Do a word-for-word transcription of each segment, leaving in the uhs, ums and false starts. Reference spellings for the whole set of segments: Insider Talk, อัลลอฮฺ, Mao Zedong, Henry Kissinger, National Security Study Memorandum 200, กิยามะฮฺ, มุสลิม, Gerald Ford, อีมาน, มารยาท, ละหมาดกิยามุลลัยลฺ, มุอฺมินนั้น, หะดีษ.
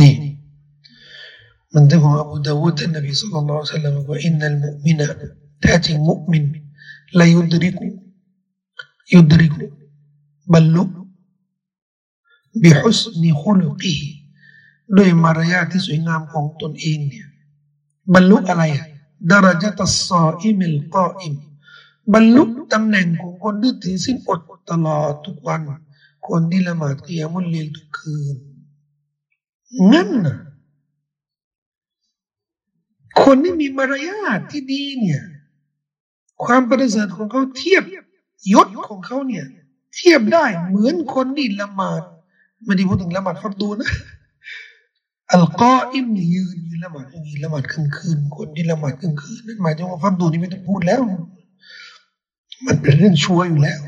นี่มันได้ของอบูดาวูดนบีศ็อลลัลลอฮุอะลัยฮิวะซัลลัมว่าอินนัลมุอ์มินะแท้จริงมุอ์มินลายุดริกุยุดริกุบรรลุบิฮุสนิคุลุกีด้วยมารยาทที่สวยงามของตนเองเนี่ยบรรลุอะไรดะเราะญะตัสซออิมิลกออิมบรรลุตำแหน่งของคนที่ถือศีลอดตลอดทุกวันคนที่ละหมาดกิยามุลลีลทุกคืนงั้นนะคนที่มีมารยาทที่ดีเนี่ยความประเสริฐของเขาเทียบยศของเขาเนี่ยเทียบได้เหมือนคนที่ละหมาดไม่ได้พูดถึงละหมาดฟัรดูนะอัลกออิมยืนยืนละหมาดอย่างนี้ละหมาดกลางคืนคนที่ละหมาดกลางคืนนั่นหมายถึงว่าฟัรดูนี่ไม่ต้องพูดแล้วมันเป็นเรื่องชั่วอยู่แล้ว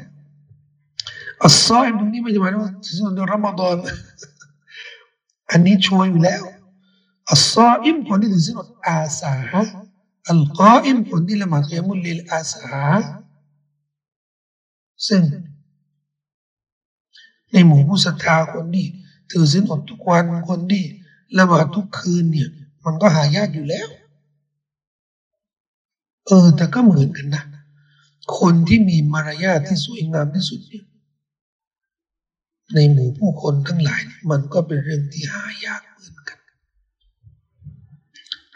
อัลซออิมตรงนี้ไม่ใช่หมายถึงว่าเดือนรอมฎอนอันนี้ชั่วอยู่แล้วอัลซออิมคนที่ถือศีลอดอาสาอัลกออิมคนที่ละหมาดกิยามุลลีลอาสาซึ่งในหมู่ผู้ศรัทธาคนที่ถือศีลอดทุกวันคนที่ละหมาดทุกคืนเนี่ยมันก็หายากอยู่แล้วเออแต่ก็เหมือนกันนะคนที่มีมารยาทที่สวยงามที่สุดเนี่ยในหมู่ผู้คนทั้งหลายมันก็เป็นเรื่องที่หายากเหมือนกัน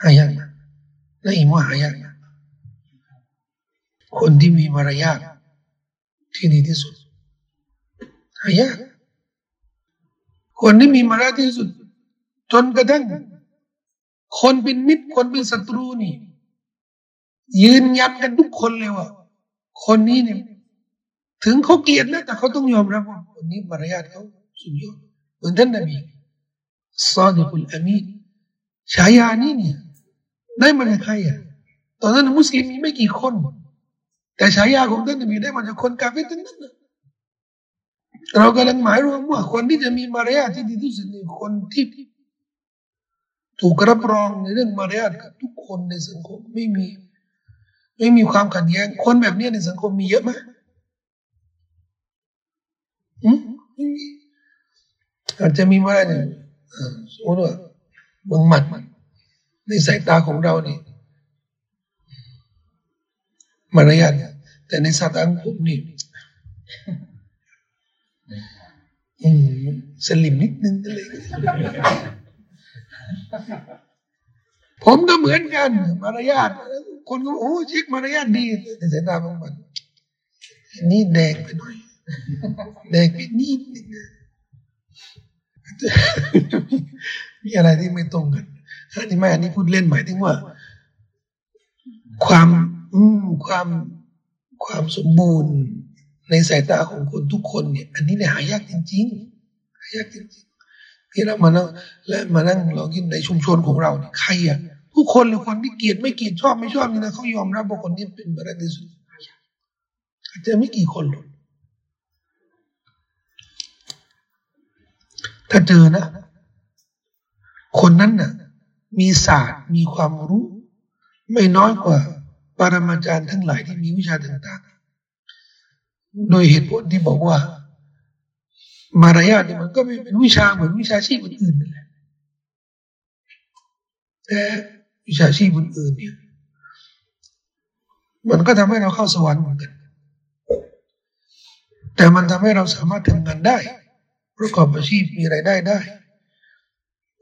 หายากนะและอีกว่าหายากนะคนที่มีมารยาทที่ดีที่สุดหายากคนที่มีมารยาทที่สุดจนกระทั่งคนเป็นมิตรคนเป็นศัตรูนี่ยืนยันกันทุกคนเลยว่าคนนี้เนี่ยถึงเขาเกลียดนะแต่เขาต้องยอมรับว่าคนนี้มารยาทเขาสุดยอดเหมือนท่านนบีซอดิกุลอามีนฉายานี้เนี่ยได้มาจากใครอ่ะตอนนั้นมุสลิมมีไม่กี่คนแต่ฉายาของท่านนบีได้มาจากคนกาเฟรทั้งนั้นเรากำลังหมายรวมว่าคนที่จะมีมารยาทที่ดีที่สุดคือคนที่ถูกรับรองในเรื่องมารยาทกับทุกคนในสังคมไม่มีไม่มีความขัดแย้งคนแบบนี้ในสังคมมีเยอะไหมอาจจะมีมาได้เนี่ยสมมติว่าบางหมัดในสายตาของเราเนี่ยมารยาทแต่ในสายตาของผมนี่สลิมนิดนึงเลยผมก็เหมือนกันมารยาทคนก็โอ้เช็คมารยาทดีในสายตาของมันนี่แดงไปหน่อยแดงไปนิดนึงมีอะไรที่ไม่ตรงกันอันนี้ไม่อันนี้พูดเล่นหมายถึงว่าความความความสมบูรณ์ในสายตาของคนทุกคนเนี่ยอันนี้เนี่ยหายากจริงๆหายากจริงๆที่เรามานั่งและมานั่งเรากินในชุมชนของเราเนี่ยใครอ่ะผู้คนหรือคนที่เกลียดไม่เกลียดชอบไม่ชอบนี่นะเขายอมรับว่าคนนี้เป็นบารมีสุดอาจจะไม่กี่คนหรอกถ้าเจอนะคนนั้นน่ะมีศาสตร์มีความรู้ไม่น้อยกว่าปรมาจารย์ทั้งหลายที่มีวิชาต่างๆโดยเหตุผลที่บอกว่ามารยาทเนี่ยมันก็เป็นวิชาเหมือนวิชาชีพอื่นๆนั่นแหละแต่วิชาชีพอื่นๆเนี่ยมันก็ทำให้เราเข้าสวรรค์เหมือนกันแต่มันทำให้เราสามารถทำงานได้ประกอบอาชีพมีรายได้ได้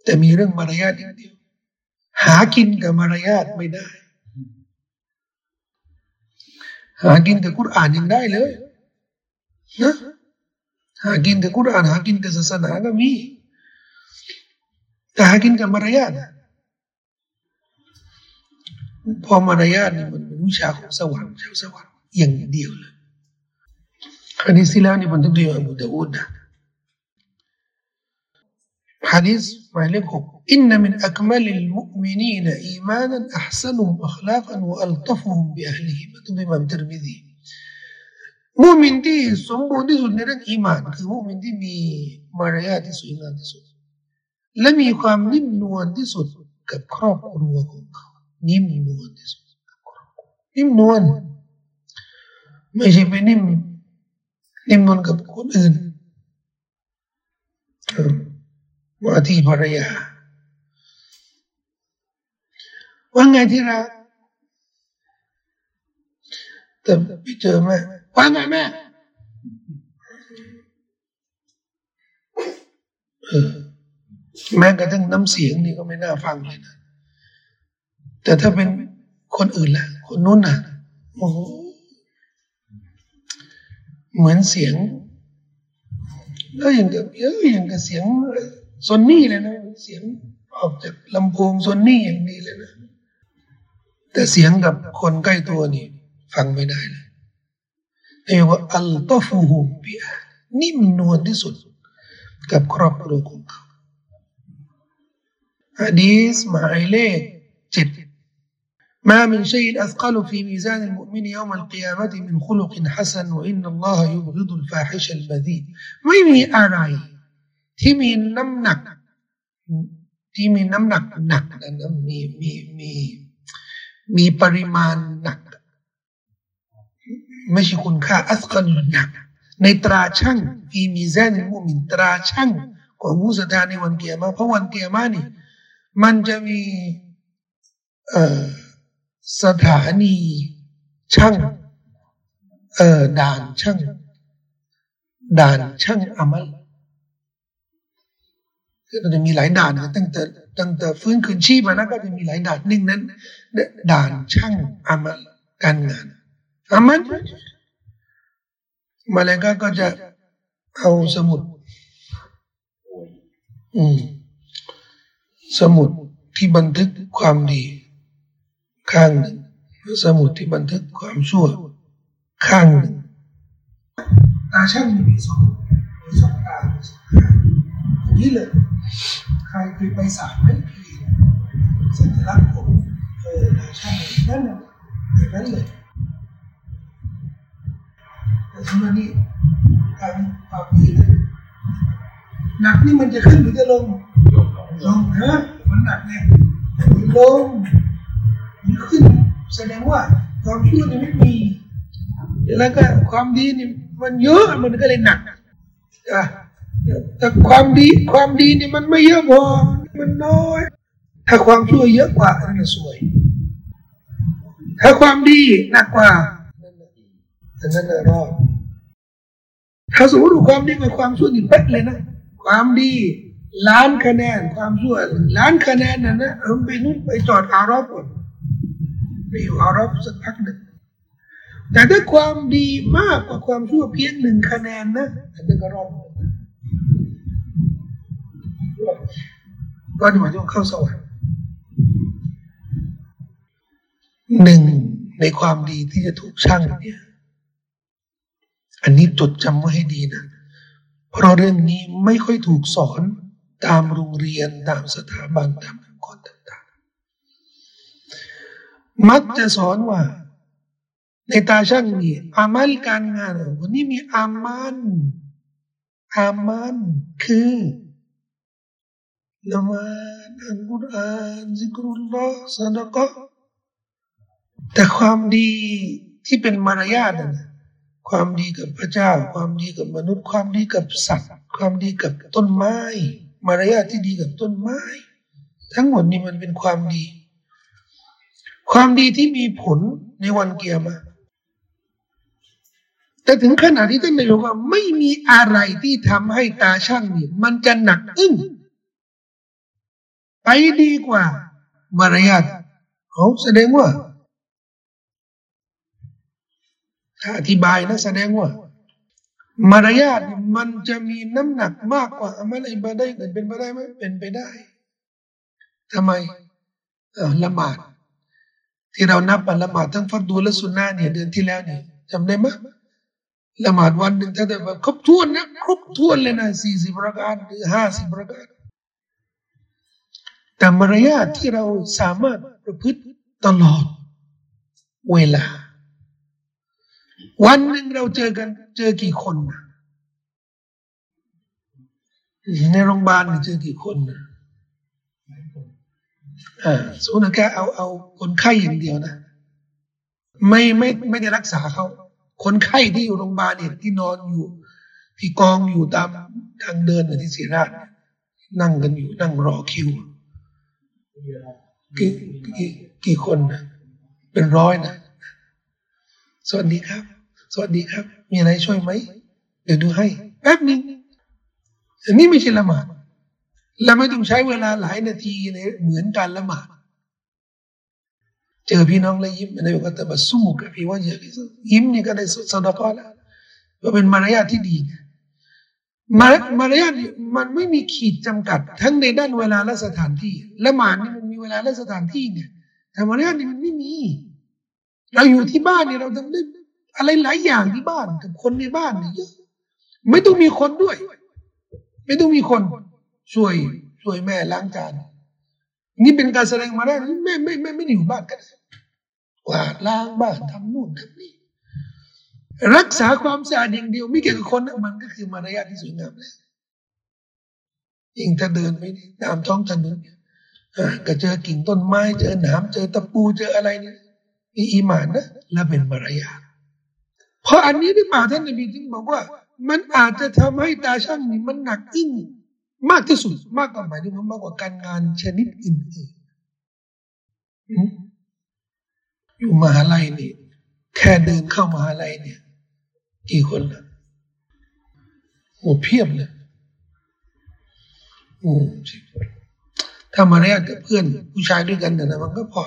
แต่มีเรื่องมารยาทอย่างเดียวหากินกับมารยาทไม่ได้หากินกับกุรอานยังได้เลยนะหากินกับกุรอานหากินกับศาสนาก็มีแต่หากินกับมารยาทพอมารยาทนี่มันเป็นวิชาของสวรรค์ชาวสวรรค์อย่างเดียวเลยอันนี้สิแล้วนี่มันต้องเรียนอบูดาวูดนะหะดีษหมายเลขหกอินน์มินอักมัลิลมุอ์มินีนอีมานันอัฮซะนุฮุมอัคลากันวะอัลฏอฟฮุมบิอะห์ลิฮิมะตุบิมัมติรมิซีมุมินที่สมบูรณ์ที่สุดในเรื่องอีมานคือมุมินที่มีมารยาทที่สวยงามที่สุดและมีความนิ่มนวลที่สุดกับครอบครัวของเขานิ่มนวลที่สุดกับครอบครัวนิ่มนวลไม่ใช่ไปนิ่มนิ่มนวลกับคนอื่นว่าที่ภรรยา ว่าไงที่รักแต่ไปเจอแม่ว่าไงแม่เออแม้กระทั่งน้ำเสียงนี่ก็ไม่น่าฟังเลยนะแต่ถ้าเป็นคนอื่นล่ะคนนู้นน่ะโอ้โหเหมือนเสียงแล้วอย่างกับเอออย่างกับเสียงซอนนี่เลยนะเสียงออกจากลำโพงซอนนี่อย่างนี้เลยนะแต่เสียงกับคนใกล้ตัวนี่ฟังไม่ได้เลยเรียกว่าอัลตอฟูฮูบิอานิ่มนวลที่สุดกับครอบครัวของเขาหะดีษหมายเลขเจ็ดما من شيء أثقل في ميزان المؤمن يوم القيامة من خلق حسن وإن الله يبغض الفاحش البذيء ไม่มีอะไรที่มีน้ำหนักที่มีน้ำหนักหนักนะมีมีมีมีปริมาณหนักไม่ใช่คุณค่าอัศกัลหนักในตราชั่งฟีมีซานมุมินตราชั่งของผู้ศรัทธาในวันกิยามะห์เพราะวันกิยามะห์นี่มันจะมีเอ่อสถานีชั่งเอ่อด่านชั่งด่านชั่งอามัลคือมันจะมีหลายด่านตั้งแต่ตั้งแต่ฟื้นคืนชีพมานะก็จะมีหลายด่านหนึ่งนั้นด่านชั่งอามัลการงานอามัลมาเลกาก็จะเอาสมุดอืมสมุดที่บันทึกความดีข้างหนึ่งสมุดที่บันทึกความชั่วข้างหนึ่งตาช่างมีสองมีสองตานี่เลยใครเคยไปศาลไหมสัญลักษณ์ของเออตาช่างนั่นแหละอย่างนั้นเลยแต่สมัยนี้การปรับปีเลยหนักนี่มันจะขึ้นหรือจะลงลงนะมันหนักเนี่ยลงมันขึ้นแสดงว่าความชั่วนี่ไม่มีแล้วก็ความดีนี่มันเยอะมันก็เลยหนักอ่ะแต่ความดีความดีนี่มันไม่เยอะพอมันน้อยถ้าความชั่วเยอะกว่านั่นสวยถ้าความดีหนักกว่านั่นนั่นรอดถ้าสมมติความดีกับความชั่วนี่เป๊ะเลยนะความดีล้านคะแนนความชั่วล้านคะแนนนั่นนะเอาไปนู่นไปจอดอารอบก่อนไปอยู่อารอบสักพักหนึ่งแต่ถ้าความดีมากกว่าความชั่วเพียงหนึ่งคะแนนนะอันนั้นก็รอดก็หมายถึงเข้าสวรรค์หนึ่งในความดีที่จะถูกชั่งเนี่ยอันนี้จดจำไว้ให้ดีนะเพราะเรื่องนี้ไม่ค่อยถูกสอนตามโรงเรียนตามสถาบันตามองค์กรต่างๆมักจะสอนว่าในตาช่างนี่อามัลการงานคนนี้มีอามันอามันคือละหมาดอัลกุรอานซิกรุลลอฮ์ซะดะกะฮ์แต่ความดีที่เป็นมารยาทนะความดีกับพระเจ้าความดีกับมนุษย์ความดีกับสัตว์ความดีกับต้นไม้มารยาทที่ดีกับต้นไม้ทั้งหมดนี้มันเป็นความดีความดีที่มีผลในวันกิยามะห์แต่ถึงขนาดที่ท่านนายกว่าไม่มีอะไรที่ทำให้ตาช่างนี่มันจะหนักอึ้งไปดีกว่ามารยาทเขาแสดงว่าอธิบายนะแสดงว่ามารยาทมันจะมีน้ำหนักมากกว่าอามัลอิบาดะห์เป็นไปได้ไหมเป็นไปได้ทำไมละหมาดที่เรานับละหมาดทั้งฟัรดูและสุนนะห์เนี่ยเดือนที่แล้วเนี่ยจำได้ไหมละหมาดวันหนึ่งถ้าจะแบบครบถ้วนนะครบถ้วนเลยนะสี่สิบรากาอ์หรือห้าสิบรากาอ์แต่มารยาทที่เราสามารถประพฤติตลอดเวลาวันหนึ่งเราเจอกันเจอกี่คนนะในโรงพยาบาลเจอกี่คนนะอ่าสมมติแกเอาเอาคนไข้อย่างเดียวนะไม่ไม่ไม่ได้รักษาเขาคนไข้ที่อยู่โรงพยาบาลเนี่ยที่นอนอยู่ที่กองอยู่ตามทางเดินหรือที่ศิริราชนั่งกันอยู่นั่งรอคิว กี่กี่กี่คนนะเป็นร้อยนะสวัสดีครับสวัสดีครับมีอะไรช่วยไหมเดี๋ยวดูให้แป๊บนึงอันนี้ไม่ใช่ละหมาดและไม่ต้องใช้เวลาหลายนาทีเลยเหมือนการละหมาดเจอพี่น้องแล้วยิ้มนายกก็ตะบัสซุมกับพี่ว่าอย่างนี้ยิ้มนี่ก็ได้ซะดะกาละก็เป็นมารยาทที่ดีมารยาทมันไม่มีขีดจำกัดทั้งในด้านเวลาและสถานที่ละหมาดนี่มันมีเวลาและสถานที่เนี่ยแต่มารยาทนี่มันไม่มีเราอยู่ที่บ้านเนี่ยเราทำได้อะไรหลายอย่างที่บ้านกับคนในบ้านเนี่ยเยอะไม่ต้องมีคนด้วยไม่ต้องมีคนช่วยช่วยแม่ล้างจานนี่เป็นการแสดงมารยาทแม่ไม่ไม่ไม่ได้อยู่บ้านกันกวาดล้างบ้านทำนู่นทำนี่รักษาความสะอาดอย่างเดียวไม่เกี่ยวกับคนนะมันก็คือมารยาทที่สวยงามแล้วยิ่งถ้าเดินไปตามท้องถนนก็เจอกิ่งต้นไม้เจอหนามเจอตะปูเจออะไรนี่นี่อีหม่านนะและเป็นมารยาทเพราะอันนี้ที่ป่าท่านนบีจึงบอกว่ามันอาจจะทำให้ตาช่างนี่มันหนักอึ้งมากที่สุดมากกว่าหมายถึงมากกว่าการงานชนิดอื่นๆอยู่มหาลัยนี่แค่เดินเข้ามหาลัยเนี่ยกี่คนล่ะโอ้เพียบเลยโอ้ถ้ามารยาทกับเพื่อนผู้ชายด้วยกันเนี่ยนะมันก็พอ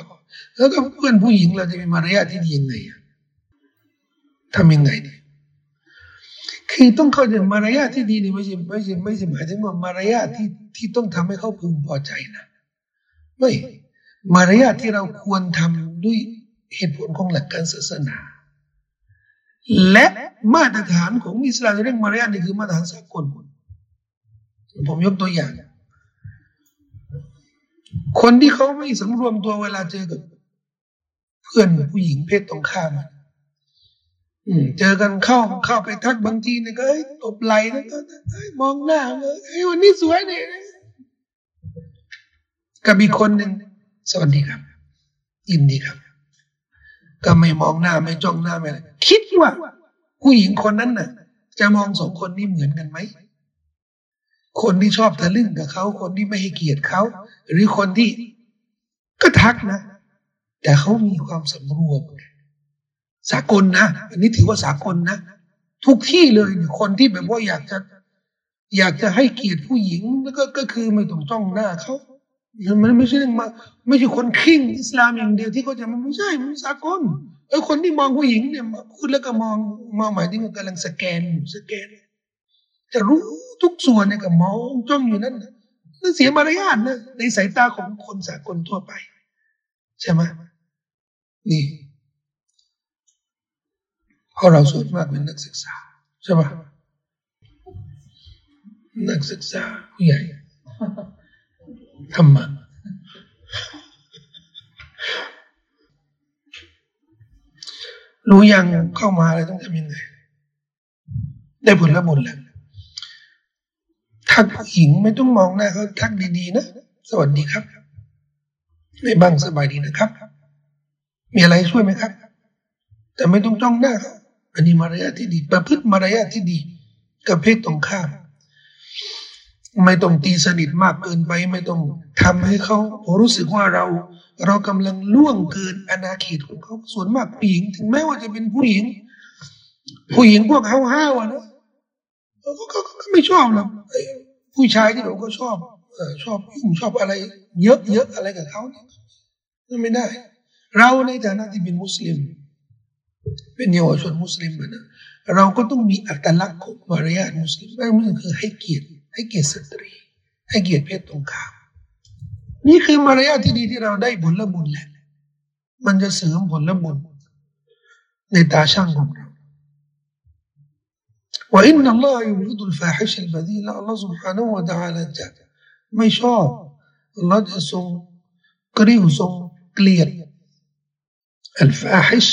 แล้วกับเพื่อนผู้หญิงเราจะมีมารยาทที่ดียังไงทำยังไงดีคือต้องเข้าใจมารยาทที่ดีนี่ไม่ใช่ไม่ใช่ไม่ใช่หมายถึงว่ามารยาทที่ที่ต้องทำให้เขาพึงพอใจนะไม่มารยาทที่เราควรทำด้วยเหตุผลของหลักการศาสนาและมาตรฐานของอิสลามเรื่องมารยาทนี่คือมาตรฐานสากลผมยกตัวอย่างคนที่เขาไม่สำรวมตัวเวลาเจอกับเพื่อนผู้หญิงเพศตรงข้ามเจอกันเข้าเข้าไปทักบางทีเนี่ยก็ตบไหล่นะก็มองหน้าเฮ้ยวันนี้สวยเนี่ยกับอีกคนหนึ่งสวัสดีครับยินดีครับก็ไม่มองหน้าไม่จ้องหน้าไม่อะไรคิดว่าผู้หญิงคนนั้นน่ะจะมองสองคนนี้เหมือนกันไหมคนที่ชอบทะลึ่งกับเขาคนที่ไม่ให้เกียรติเขาหรือคนที่ก็ทักนะแต่เขามีความสำรวมสากลนะอันนี้ถือว่าสากลนะทุกที่เลยคนที่แบบว่าอยากจะอยากจะให้เกียรติผู้หญิงแล้วก็ก็คือไม่ต้องจ้องหน้าเขามันไม่ใช่เรื่องมาไม่ใช่คนคลิ้งอิสลามอย่างเดียวที่เขาจะมันไม่ใช่มันสากลไอ้คนที่มองผู้หญิงเนี่ยพูดแล้วก็มองมองหมายถึงกำลังสแกนสแกนจะรู้ทุกส่วนเนี่ยก็มองจ้องอยู่นั่นนั่นเสียมารยาทนะในสายตาของคนสากลทั่วไปใช่ไหมนี่เพราะเราส่วนมากเป็นนักศึกษาใช่ป่ะนักศึกษาผู้ใหญ่ธรรมะรู้ยังเข้ามาอะไรต้องทำยังไงได้ผลละบุญแล้วทักผู้หญิงไม่ต้องมองหน้าเขาทักดีๆนะสวัสดีครับไม่บ้างสบายดีนะครับมีอะไรช่วยไหมครับแต่ไม่ต้องจ้องหน้าเขาอันนี้มารยาทที่ดีประพฤติมารยาทที่ดีกับเพศตรงข้ามไม่ต้องตีสนิทมากเกินไปไม่ต้องทำให้เขารู้สึกว่าเราเรากำลังล่วงเกินอาณาเขตของเขาส่วนมากผู้หญิงถึงแม้ว่าจะเป็นผู้หญิงผู้หญิงพวกเฮาเฮาอ่ะนะเขาก็ไม่ชอบหรอกผู้ชายที่เราก็ชอบชอบยุ่งชอบอะไรเยอะเยอะอะไรกับเขาเนี่ยไม่ได้เราในฐานะที่เป็นมุสลิมเป็นเยาวชนมุสลิมนะเราก็ต้องมีอัตลักษณ์ของมารยาทมุสลิมนั่นคือให้เกียรติให้เกียรติสตรีให้เกียรติเพศตรงข้ามนี่คือมารยาทที่ดีที่เราได้ผลบุญแล้วมันจะเสริมผลบุญในตาช่างของเราว่าอินนัลลอฮฺยุบริดุลฟาฮิชัลบะดีละอัลลอฮฺ سبحانه และ تعالى จะไม่ชอบอัลลอฮฺจะทรงกริ้วทรงเกลียดอัลฟาฮิช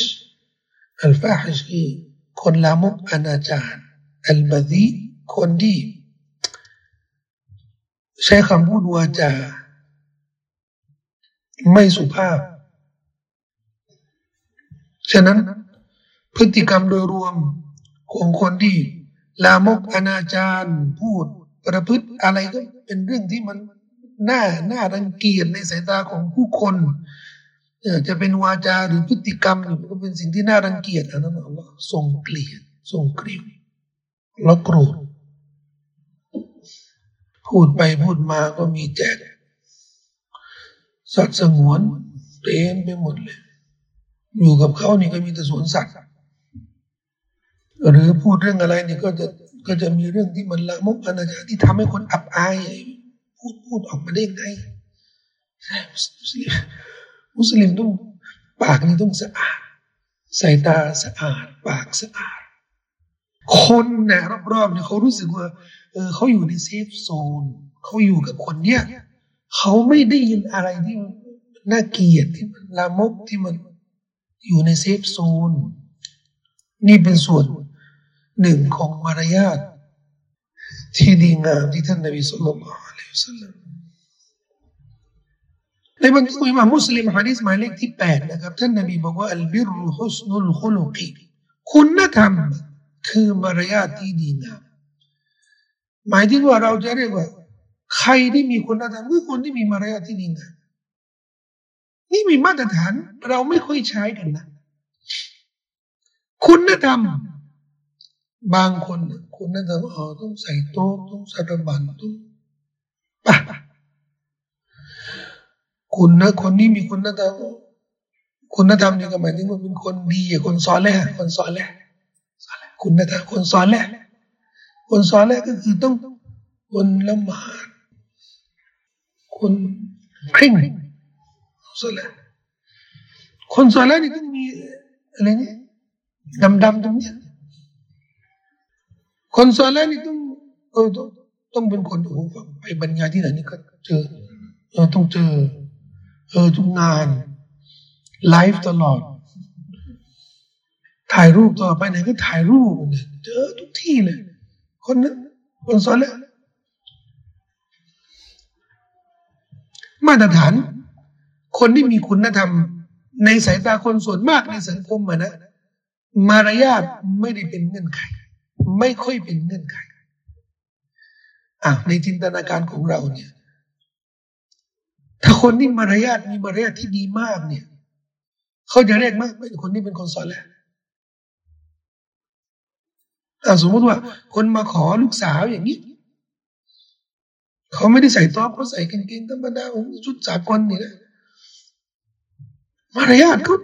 อัลฟาฮิชคือคนละมุกอนาจารอัลบะดีคนดีใช้คำพูดวาจาไม่สุภาพฉะนั้นพฤติกรรมโดยรวมของคนที่ลามกอนาจารพูดประพฤติอะไรก็เป็นเรื่องที่มัน หน้าหน้ารังเกียจในสายตาของผู้คนจะเป็นวาจาหรือพฤติกรรมมันก็เป็นสิ่งที่น่ารังเกียจอันนั้นอัลลอฮ์ทรงเกลียดทรงเกลียวแล้วโกรธพูดไปพูดมาก็มีแจกสัตว์สงวนเต็มไปหมดเลยอยู่กับเขานี่ก็มีแต่สวนสัตว์หรือพูดเรื่องอะไรนี่ก็จะก็จะมีเรื่องที่มันละมุกอนาจารที่ทำให้คนอับอายพูดพูดออกมาได้ไงมุสลิมต้องปากนี่ต้องสะอาดสายตาสะอาดปากสะอาดคนเนี่ยรอบๆเนี่ยเขารู้สึกว่าเออเขาอยู่ในเซฟโซนเขาอยู่กับคนเนี้ยเขาไม่ได้ยินอะไรที่น่าเกลียดที่มันลามกที่มันอยู่ในเซฟโซนนี่เป็นส่วนหนึ่งของมารยาทที่ดีงามที่ท่านนบีศ็อลลัลลอฮุอะลัยฮิวะซัลลัมในบันทึกอิหม่ามมุสลิมหะดีษหมายเลขที่แปดนะครับท่านนบีบอกว่าอัลบิรรุฮุสนุลคุลุกีคุณธรรมคือมารยาทที่ดีงามหมายถึงว่าเราจะเรียกว่าใครที่มีคุณธรรมคือคนที่มีมารยาทที่ดีงามนี่มีมาตรฐานเราไม่ค่อยใช้กันนะคุณธรรมบางคนคุณธรรมอ๋อต้องใส่โต๊ะต้องสารบัญต้องป่ะคุณนะคนนี้มีคุณธรรมคุณธรรมนี่ก็หมายถึงว่าเป็นคนดีคนซอเลห์คนซอเลห์คุณธรรมคนซอเลห์คนซอเลห์ก็คือต้องคนละหมาดคนเคร่งซอเลห์คนซอเลห์นี่ต้องมีอะไรนี่ดำดำตรงนี้คนซอเลห์นี่ต้องเออต้องต้องเป็นคนโอ้ฟังไปบรรยายที่ไหนนี่ก็เจอเออต้องเจอเออทุกงานไลฟ์ตลอดถ่ายรูปต่อไปไหนก็ถ่ายรูปเนี่ยเจอทุกที่เลยคนนั้นคนซอเลห์มาตรฐานคนที่มีคุณธรรมในสายตาคนส่วนมากในสังคมอะนะมารยาทไม่ได้เป็นเงื่อนไขไม่ค่อยเป็นเงื่อนไขอ่ะในจินตนาการของเราเนี่ยถ้าคนที่มารยาทมีมารยาทที่ดีมากเนี่ยเขาจะเรียกว่าเป็นคนที่เป็นคนซอเลห์อ่ะสมมติว่าคนมาขอลูกสาวอย่างนี้เขาไม่ได้ใส่ต๊อกเขาใส่กางเกงธรรมดาชุดสากลนี่แหละมารยาทเขา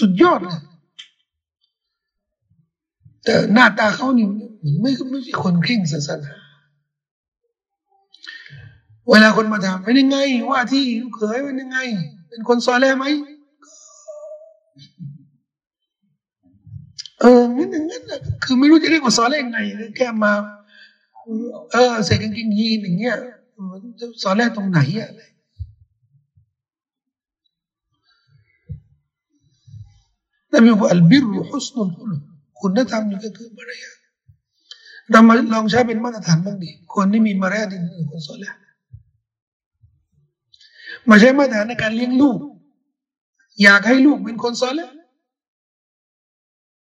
สุดยอดเลยแต่หน้าตาเขานี่ไม่ไม่ใช่คนเคร่งศาสนาเวลาคนมาถามเป็นยังไงว่าที่ลูกเขยเป็นยังไงเป็นคนซอเลห์ไหมเอองั้นงั้นคือไม่รู้จะเรียกว่าซอเลห์ยังไงแค่มาเออใส่กางเกงยีนอย่างเงี้ยมันจะซอเลห์ตรงไหนอะนั่นมีว่าอัลบิรรุฮุสนุลคุลุกคุณธรรมนี่ก็คือมารยาทเรามาลองใช้เป็นมาตรฐานบ้างดิคนที่มีมารยาทดีคนซอเลห์มาใช้มาตรฐานในการเลี้ยงลูกอยากให้ลูกเป็นคนซอเลห์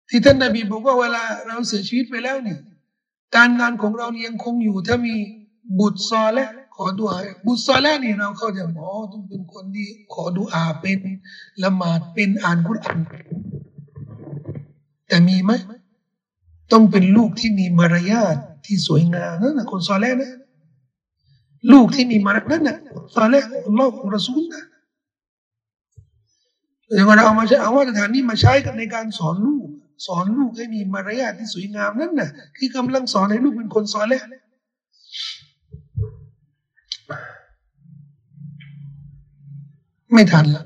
ที่ท่านนบีบอกว่าเวลาเราเสียชีวิตไปแล้วเนี่ยการงานของเราเนี่ยยังคงอยู่ถ้ามีบุตรซอเลห์ขอดุอาบุตรซอเลห์นี่เราเข้าใจอ๋อต้องเป็นคนที่ขอดุอาเป็นละหมาดเป็นอ่านกุรอานแต่มีไหมต้องเป็นลูกที่มีมารยาทที่สวยงามนั่นนะคนซอเลห์นะลูกที่มีมารยาทนั่นนะซอเลห์ของอัลลอฮ์ของรอซูลนะเดี๋ยวเราเอามาใช้เอามาตรฐานนี้มาใช้กันในการสอนลูกสอนลูกให้มีมารยาทที่สวยงามนั่นน่ะคือกำลังสอนให้ลูกเป็นคนซอเลห์ไม่ทันละ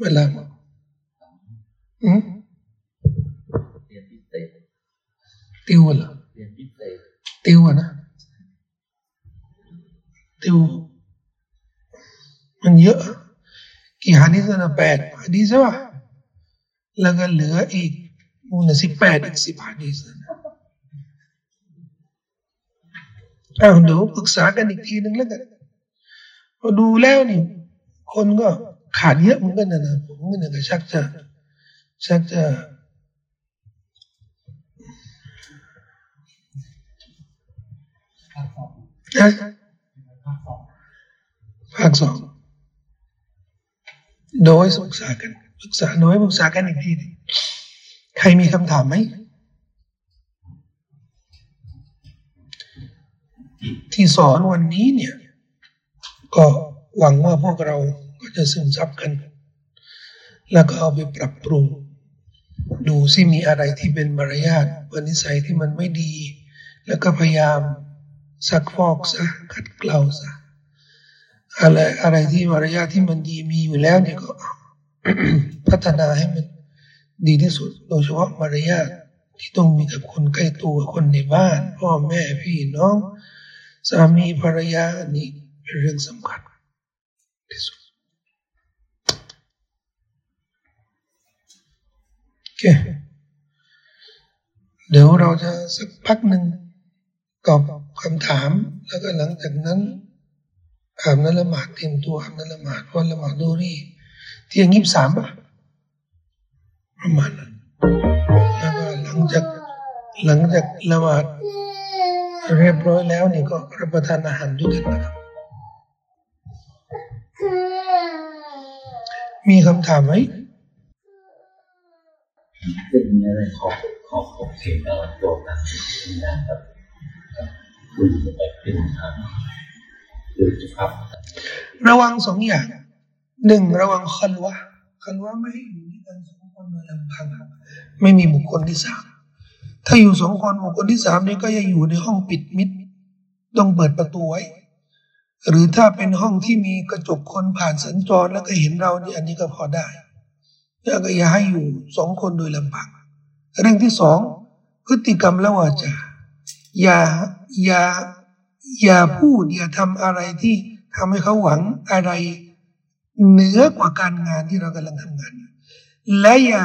เวลาอืมติวเหรอติวนะติวมันเยอะกี่หะดีษนะแปดหะดีษใช่ป่ะแล้วก็เหลืออีกมูลสิบแปดอีกสิบหะดีษนะเอาเดี๋ยวปรึกษากันอีกทีหนึ่งแล้วกันพอดูแล้วนี่คนก็ขาดเยอะเหมือนกันนะผมก็เนี่ยก็ชักจะชักจะเอ๊ะ ภาคสองโดยศึกษากันศึกษาโดยศึกษากันอีกทีนึงใครมีคำถามไหมที่สอนวันนี้เนี่ยก็หวังว่าพวกเราก็จะซึมซับกันแล้วก็เอาไปปรับปรุงดูซิมีอะไรที่เป็นมารยาทเป็นนิสัยที่มันไม่ดีแล้วก็พยายามซักฟอกซะขัดเกลาซะอะไรอะไรที่มารยาทที่มันดีมีอยู่แล้วเนี่ยก็ พัฒนาให้มันดีที่สุดโดยเฉพาะมารยาทที่ต้องมีกับคนใกล้ตัวคนในบ้านพ่อแม่พี่น้องสามีภรรยานี่เป็นเรื่องสำคัญที่สุดโอเคเดี๋ยวเราจะสักพักหนึ่งตอบคำถามแล้วก็หลังจากนั้นถามนั่นละหมาดเตรียมตัวทำนั่นละหมาดวันละหมาดดูรี่เที่ยงยี่สิบสามป่ะประมาณนั้นแล้วก็หลังจากหลังจากละหมาดเรียบร้อยแล้วนี่ก็รับประทานอาหารด้วยกันนะครับมีคำถามไหมเป็นอะไรขอบขอบขอบเขตอะไรตัวกันนะครับดูแบบเป็นครับดูครับระวังสองอย่างหนึ่งระวังคันวะคันวะไม่ให้อยู่ด้วยกันสองคนโดยลำพังไม่มีบุคคลที่สามถ้าอยู่สองคนบุคคลที่สามนี่ก็จะอยู่ในห้องปิดมิดต้องเปิดประตูไว้หรือถ้าเป็นห้องที่มีกระจกคนผ่านสัญจรแล้วก็เห็นเราเนี่ยอันนี้ก็พอได้แต่ก็อย่าให้อยู่สองคนโดยลำพังเรื่องที่สองพฤติกรรมและวาจาอย่าอย่าอย่าพูดอย่าทำอะไรที่ทำให้เขาหวังอะไรเหนือกว่าการงานที่เรากำลังทำงานและอย่า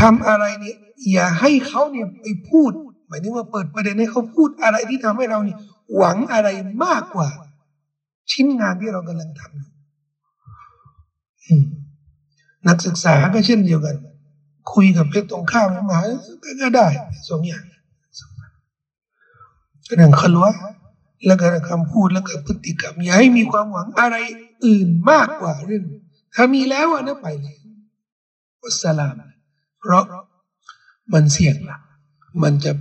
ทำอะไรเนี่ยอย่าให้เขาเนี่ยไปพูดหมายถึงว่าเปิดประเด็นให้เขาพูดอะไรที่ทำให้เราเนี่ยหวังอะไรมากกว่าชิ้นงานที่เรากำลังทำนักศึกษาก็เช่นเดียวกันคุยกับเพศตรงข้ามมาก็ได้สองอย่างเรื่องขลัวและการคำพูดและการพฤติกรรมอย่าให้มีความหวังอะไรอื่นมากกว่าเรื่องถ้ามีแล้วนะไปเลยอัสสลามเพราะมันเสี่ยงละมันจะ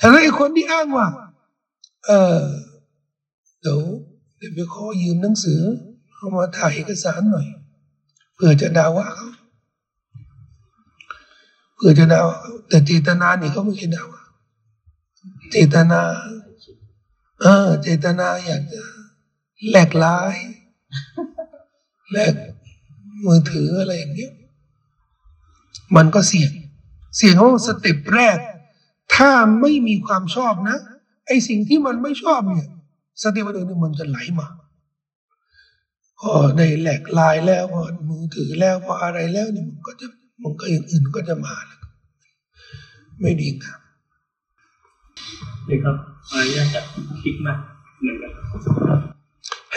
ฉะนั้นไอ้คนที่อ้างว่าเออเดี๋ยวเดี๋ยวไปขอยืมหนังสือเอามาถ่ายเอกสารหน่อยเพื่อจะด่าว่าเขาเพื่อจะด่าแต่เจตนาเนี่ยเขาไม่เคยด่าว่าเจตนาเออเจตนาอยากจะแลกไลน์แลกมือถืออะไรอย่างเงี้ยมันก็เสี่ยงเสี่ยงว่าสเต็ปแรกถ้าไม่มีความชอบนะไอสิ่งที่มันไม่ชอบเนี่ยสเต็ปแรกนี่มันจะไหลมาพอได้แลกไลน์แล้วพอมือถือแล้วพออะไรแล้วเนี่ยมันก็จะมันก็อย่างอื่นก็จะมาแล้วไม่ดีครับนี่ครับมารยาทกับฮิกมะห์หนึ่งกัน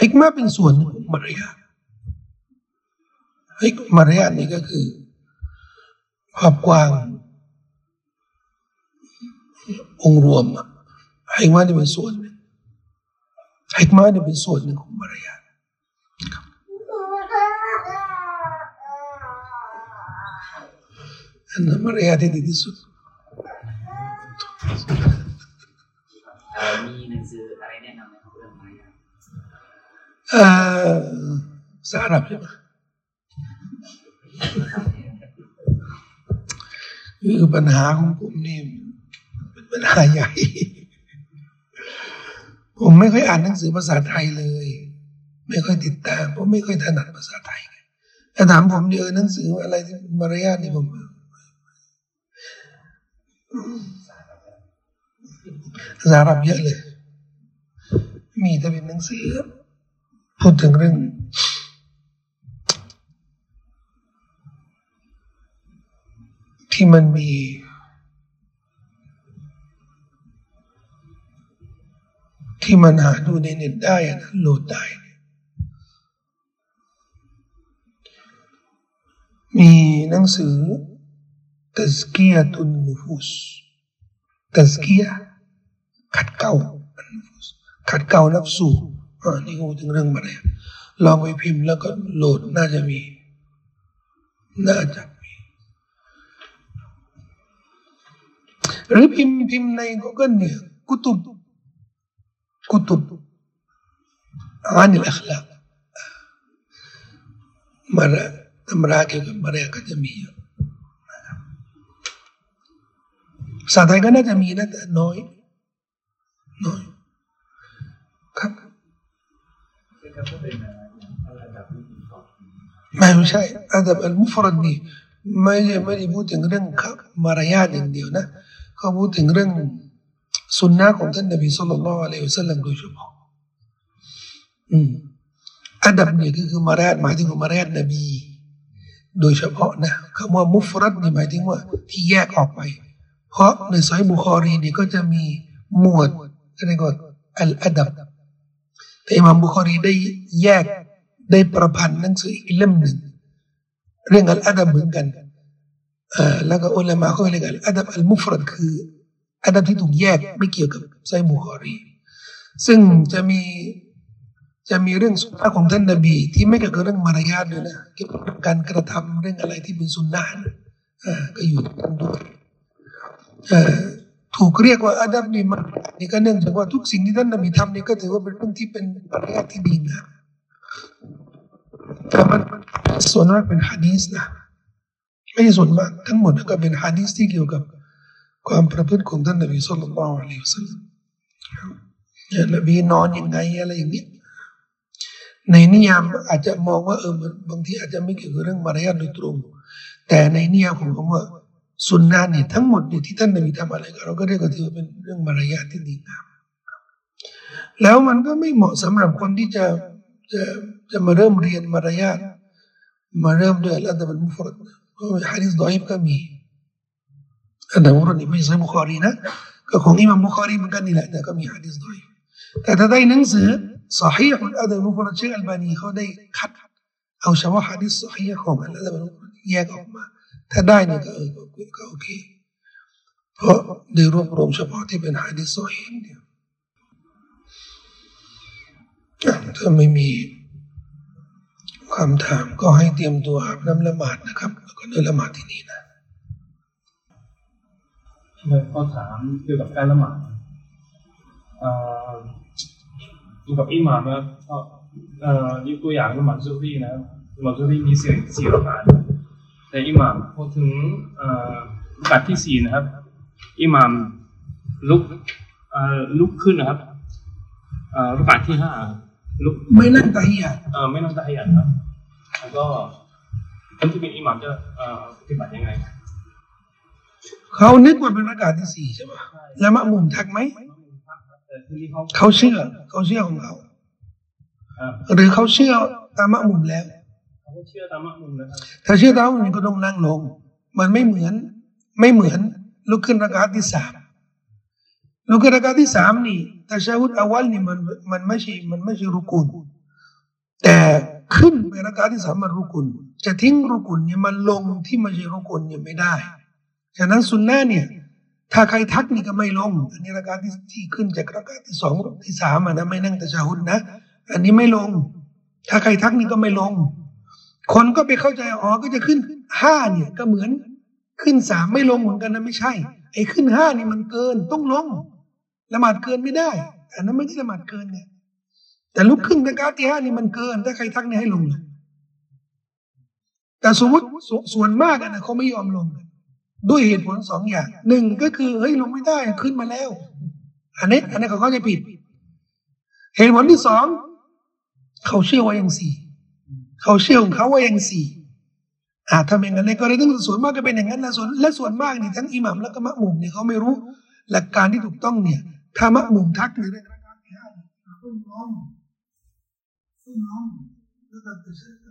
ฮิกมะห์เป็นส่วนของมารยาทฮิกมารยาทนี่ก็คือภาพกว้างองค์รวมฮิกมะห์นี่เป็นส่วนฮิกมะห์นี่เป็นส่วนหนึ่งของมารยาทอันนั้นมารยาทที่ดีที่สุดมีหนังสืออะไรแนะนำไหมครับเรื่องมารยาทเอ่อสารับใช่ไหมคือปัญหาของผมนี่เป็นปัญหาใหญ่ผมไม่ค่อยอ่านหนังสือภาษาไทยเลยไม่ค่อยติดตามเพราะไม่ค่อยถนัดภาษาไทยถ้าถามผมเดี๋ยวหนังสืออะไรที่มารยาทนี่ผมภาษาอาหรับเยอะเลยมีแต่เป็นหนังสือพูดถึงเรื่องที่มันมีที่มันหาดูในเน็ตได้นะโหลดได้มีหนังสือตัสกียะตุนนุฟูสตัสกียะขัดเกลาขัดเกลานัฟซู อ่านี่กูถึงเรื่องมาแล้วลองไปพิมพ์แล้วก็โหลดน่าจะมีน่าจะมีหรือพิมพ์พิมพ์ในกูเกิลเนี่ยกุตุบกุตุบอันนี้แหละครับมาระตำราเกี่ยวกับมาระก็จะมีสาไทยก็น่าจะมีนะแต่น้อยน้อยครับไม่ใช่อาดับอัลมุฟรดนี่ไม่ใช่ไม่ได้พูดถึงเรื่องมารยาทอย่างเดียวนะเขาพูดถึงเรื่องสุนนะของท่านนบีศ็อลลัลลอฮุอะลัยฮิวะซัลลัมโดยเฉพาะอืมอาดับนี่ก็คือมารยาทหมายถึงมารยาทนบีโดยเฉพาะนะคำว่ามุฟรดนี่หมายถึงว่าที่แยกออกไปเพราะในสายบุคอรีนี่ก็จะมีหมวดอะไรก็อัลอาดับแต่อิหม่ามบุคอรีได้แยกได้ประพันธ์หนังสืออีกเล่มหนึ่งเรื่องอัลอาดับเหมือนกันอ่าแล้วก็อุลามะเขาเรียกอัลอาดับอัลมุฟรดคืออาดับที่ถูกแยกไม่เกี่ยวกับสายบุคอรีซึ่งจะมีจะมีเรื่องสุนนะของท่านนบีที่ไม่เกี่ยวกับเรื่องมารยาทเลยนะเกี่ยวกับการกระทำเรื่องอะไรที่เป็นสุนนะอ่าก็อยู่ตรงด้วยถูกเรียกว่าอาดับนี่มันนี่ก็เนื่องจากว่าทุกสิ่งที่ท่านนบีทำนี่ก็ถือว่าเป็นเรื่องที่เป็นมารยาทที่ดีงามแต่มันส่วนมากเป็นหะดีษนะไม่ส่วนมากทั้งหมดก็เป็นหะดีษที่เกี่ยวกับความประพฤติของท่านนบีศ็อลลัลลอฮุอะลัยฮิวะซัลลัมนบีนอนยังไงอะไรอย่างนี้ในนิยามอาจจะมองว่าเออบางทีอาจจะไม่เกี่ยวกับเรื่องมารยาทโดยตรงแต่ในนิยามของคำว่าสุนนะเนี่ยทั้งหมดเนี่ยที่ท่านนบีทำอะไรก็เราก็เรียกว่าถือเป็นเรื่องมารยาทที่ดีงามแล้วมันก็ไม่เหมาะสำหรับคนที่จะจะจะมาเริ่มเรียนมารยาทมาเริ่มด้วยอัลอาดับอัลมุฟรดเพราะหะดีษดออีฟก็มีอันนั้นมุฟรดนี่ไม่ใช่บุคอรีนะก็ของอิหม่ามบุคอรีเหมือนกันนี่แหละแต่ก็มีหะดีษดออีฟแต่ถ้าได้หนังสือซอฮีฮุลอัลอาดับอัลมุฟรดเชคอัลบานีเขาได้คัดเอาเฉพาะหะดีษซอฮีฮ์ของอัลอาดับอัลมุฟรดแยกออกมาถ้าได้เนี่ยก็เออก็โอเคเพราะได้รวบรวมเฉพาะที่เป็นหะดีษซอฮีฮ์เดียวถ้าไม่มีคำถามก็ให้เตรียมตัวอาบน้ำละหมาดนะครับแล้วก็เดินละหมาดที่นี่นะข้อถามเกี่ยวกับการละหมาดเกี่ยวกับอิหม่ามนะยกตัวอย่างละหมาดซุบฮีนะละหมาดซุบฮีมีเสียงเสียงละหมาดแต่อิหม่ามพอถึงกัดที่สี่นะครับอิหม่ามลุกลุกขึ้นนะครับรูปกัดที่ห้าลุกไม่นั่งตะฮียะเออไม่นั่งตะฮียะครับแล้วก็คนที่เป็นอิหม่ามจะปฏิบัติยังไงเขานึกว่าเป็นรูปกัดที่สี่ใช่ไหมแล้วมะมุมทักไหมเขาเชื่อเขาเชื่อของเขาหรือเขาเชื่อตามมะมุมแล้วถ้าเชื่อตามมุมก็ต้องนั่งลงมันไม่เหมือนไม่เหมือนลุกขึ้นรักาที่สามลุกขึ้นรักาที่สามนี่ตะชะฮุดอวัลนี่มันมันไม่ใช่มันไม่ใช่รุกุนแต่ขึ้นไปรักาที่สามมันรุกุนจะทิ้งรุกุนเนี่ยมันลงที่ไม่ใช่รุกุนเนี่ยไม่ได้ฉะนั้นสุนนะเนี่ยถ้าใครทักนี่ก็ไม่ลงอันนี้รักาที่ที่ขึ้นจากรักาที่สองที่สามนะไม่นั่งตะชะฮุดนะอันนี้ไม่ลงถ้าใครทักนี่ก็ไม่ลงคนก็ไปเข้าใจอ๋อก็จะขึ้นห้าเนี่ยก็เหมือนขึ้นสามไม่ลงเหมือนกันนะไม่ใช่ไอ้ขึ้นห้านี่มันเกินต้องลงละหมาดเกินไม่ได้อันนั้นไม่ใช่ละหมาดเกินไงแต่ลุกขึ้นรักอะฮ์ที่ห้านี่มันเกินถ้าใครทักนี่ให้ลงเลยแต่สมมติส่วนมากนะเขาไม่ยอมลงด้วยเหตุผลสองอย่างหนึ่งก็คือเฮ้ยลงไม่ได้ขึ้นมาแล้วอันนี้อันนี้เขาเข้าใจผิดเหตุผลที่สองเขาเชื่อว่ายังสี่เขาเชื่อของเขาว่ายังสี่อาจทำอย่างนั้นในกรณีที่ส่วนมากก็เป็นอย่างนั้นและส่วนและส่วนมากนี่ทั้งอิหม่ามและก็มะมุมเนี่ยเขาไม่รู้หลักการที่ถูกต้องเนี่ยถ้ามะมุมทักเนี่ยต้องน้อมต้องน้อมแล้วก็จะ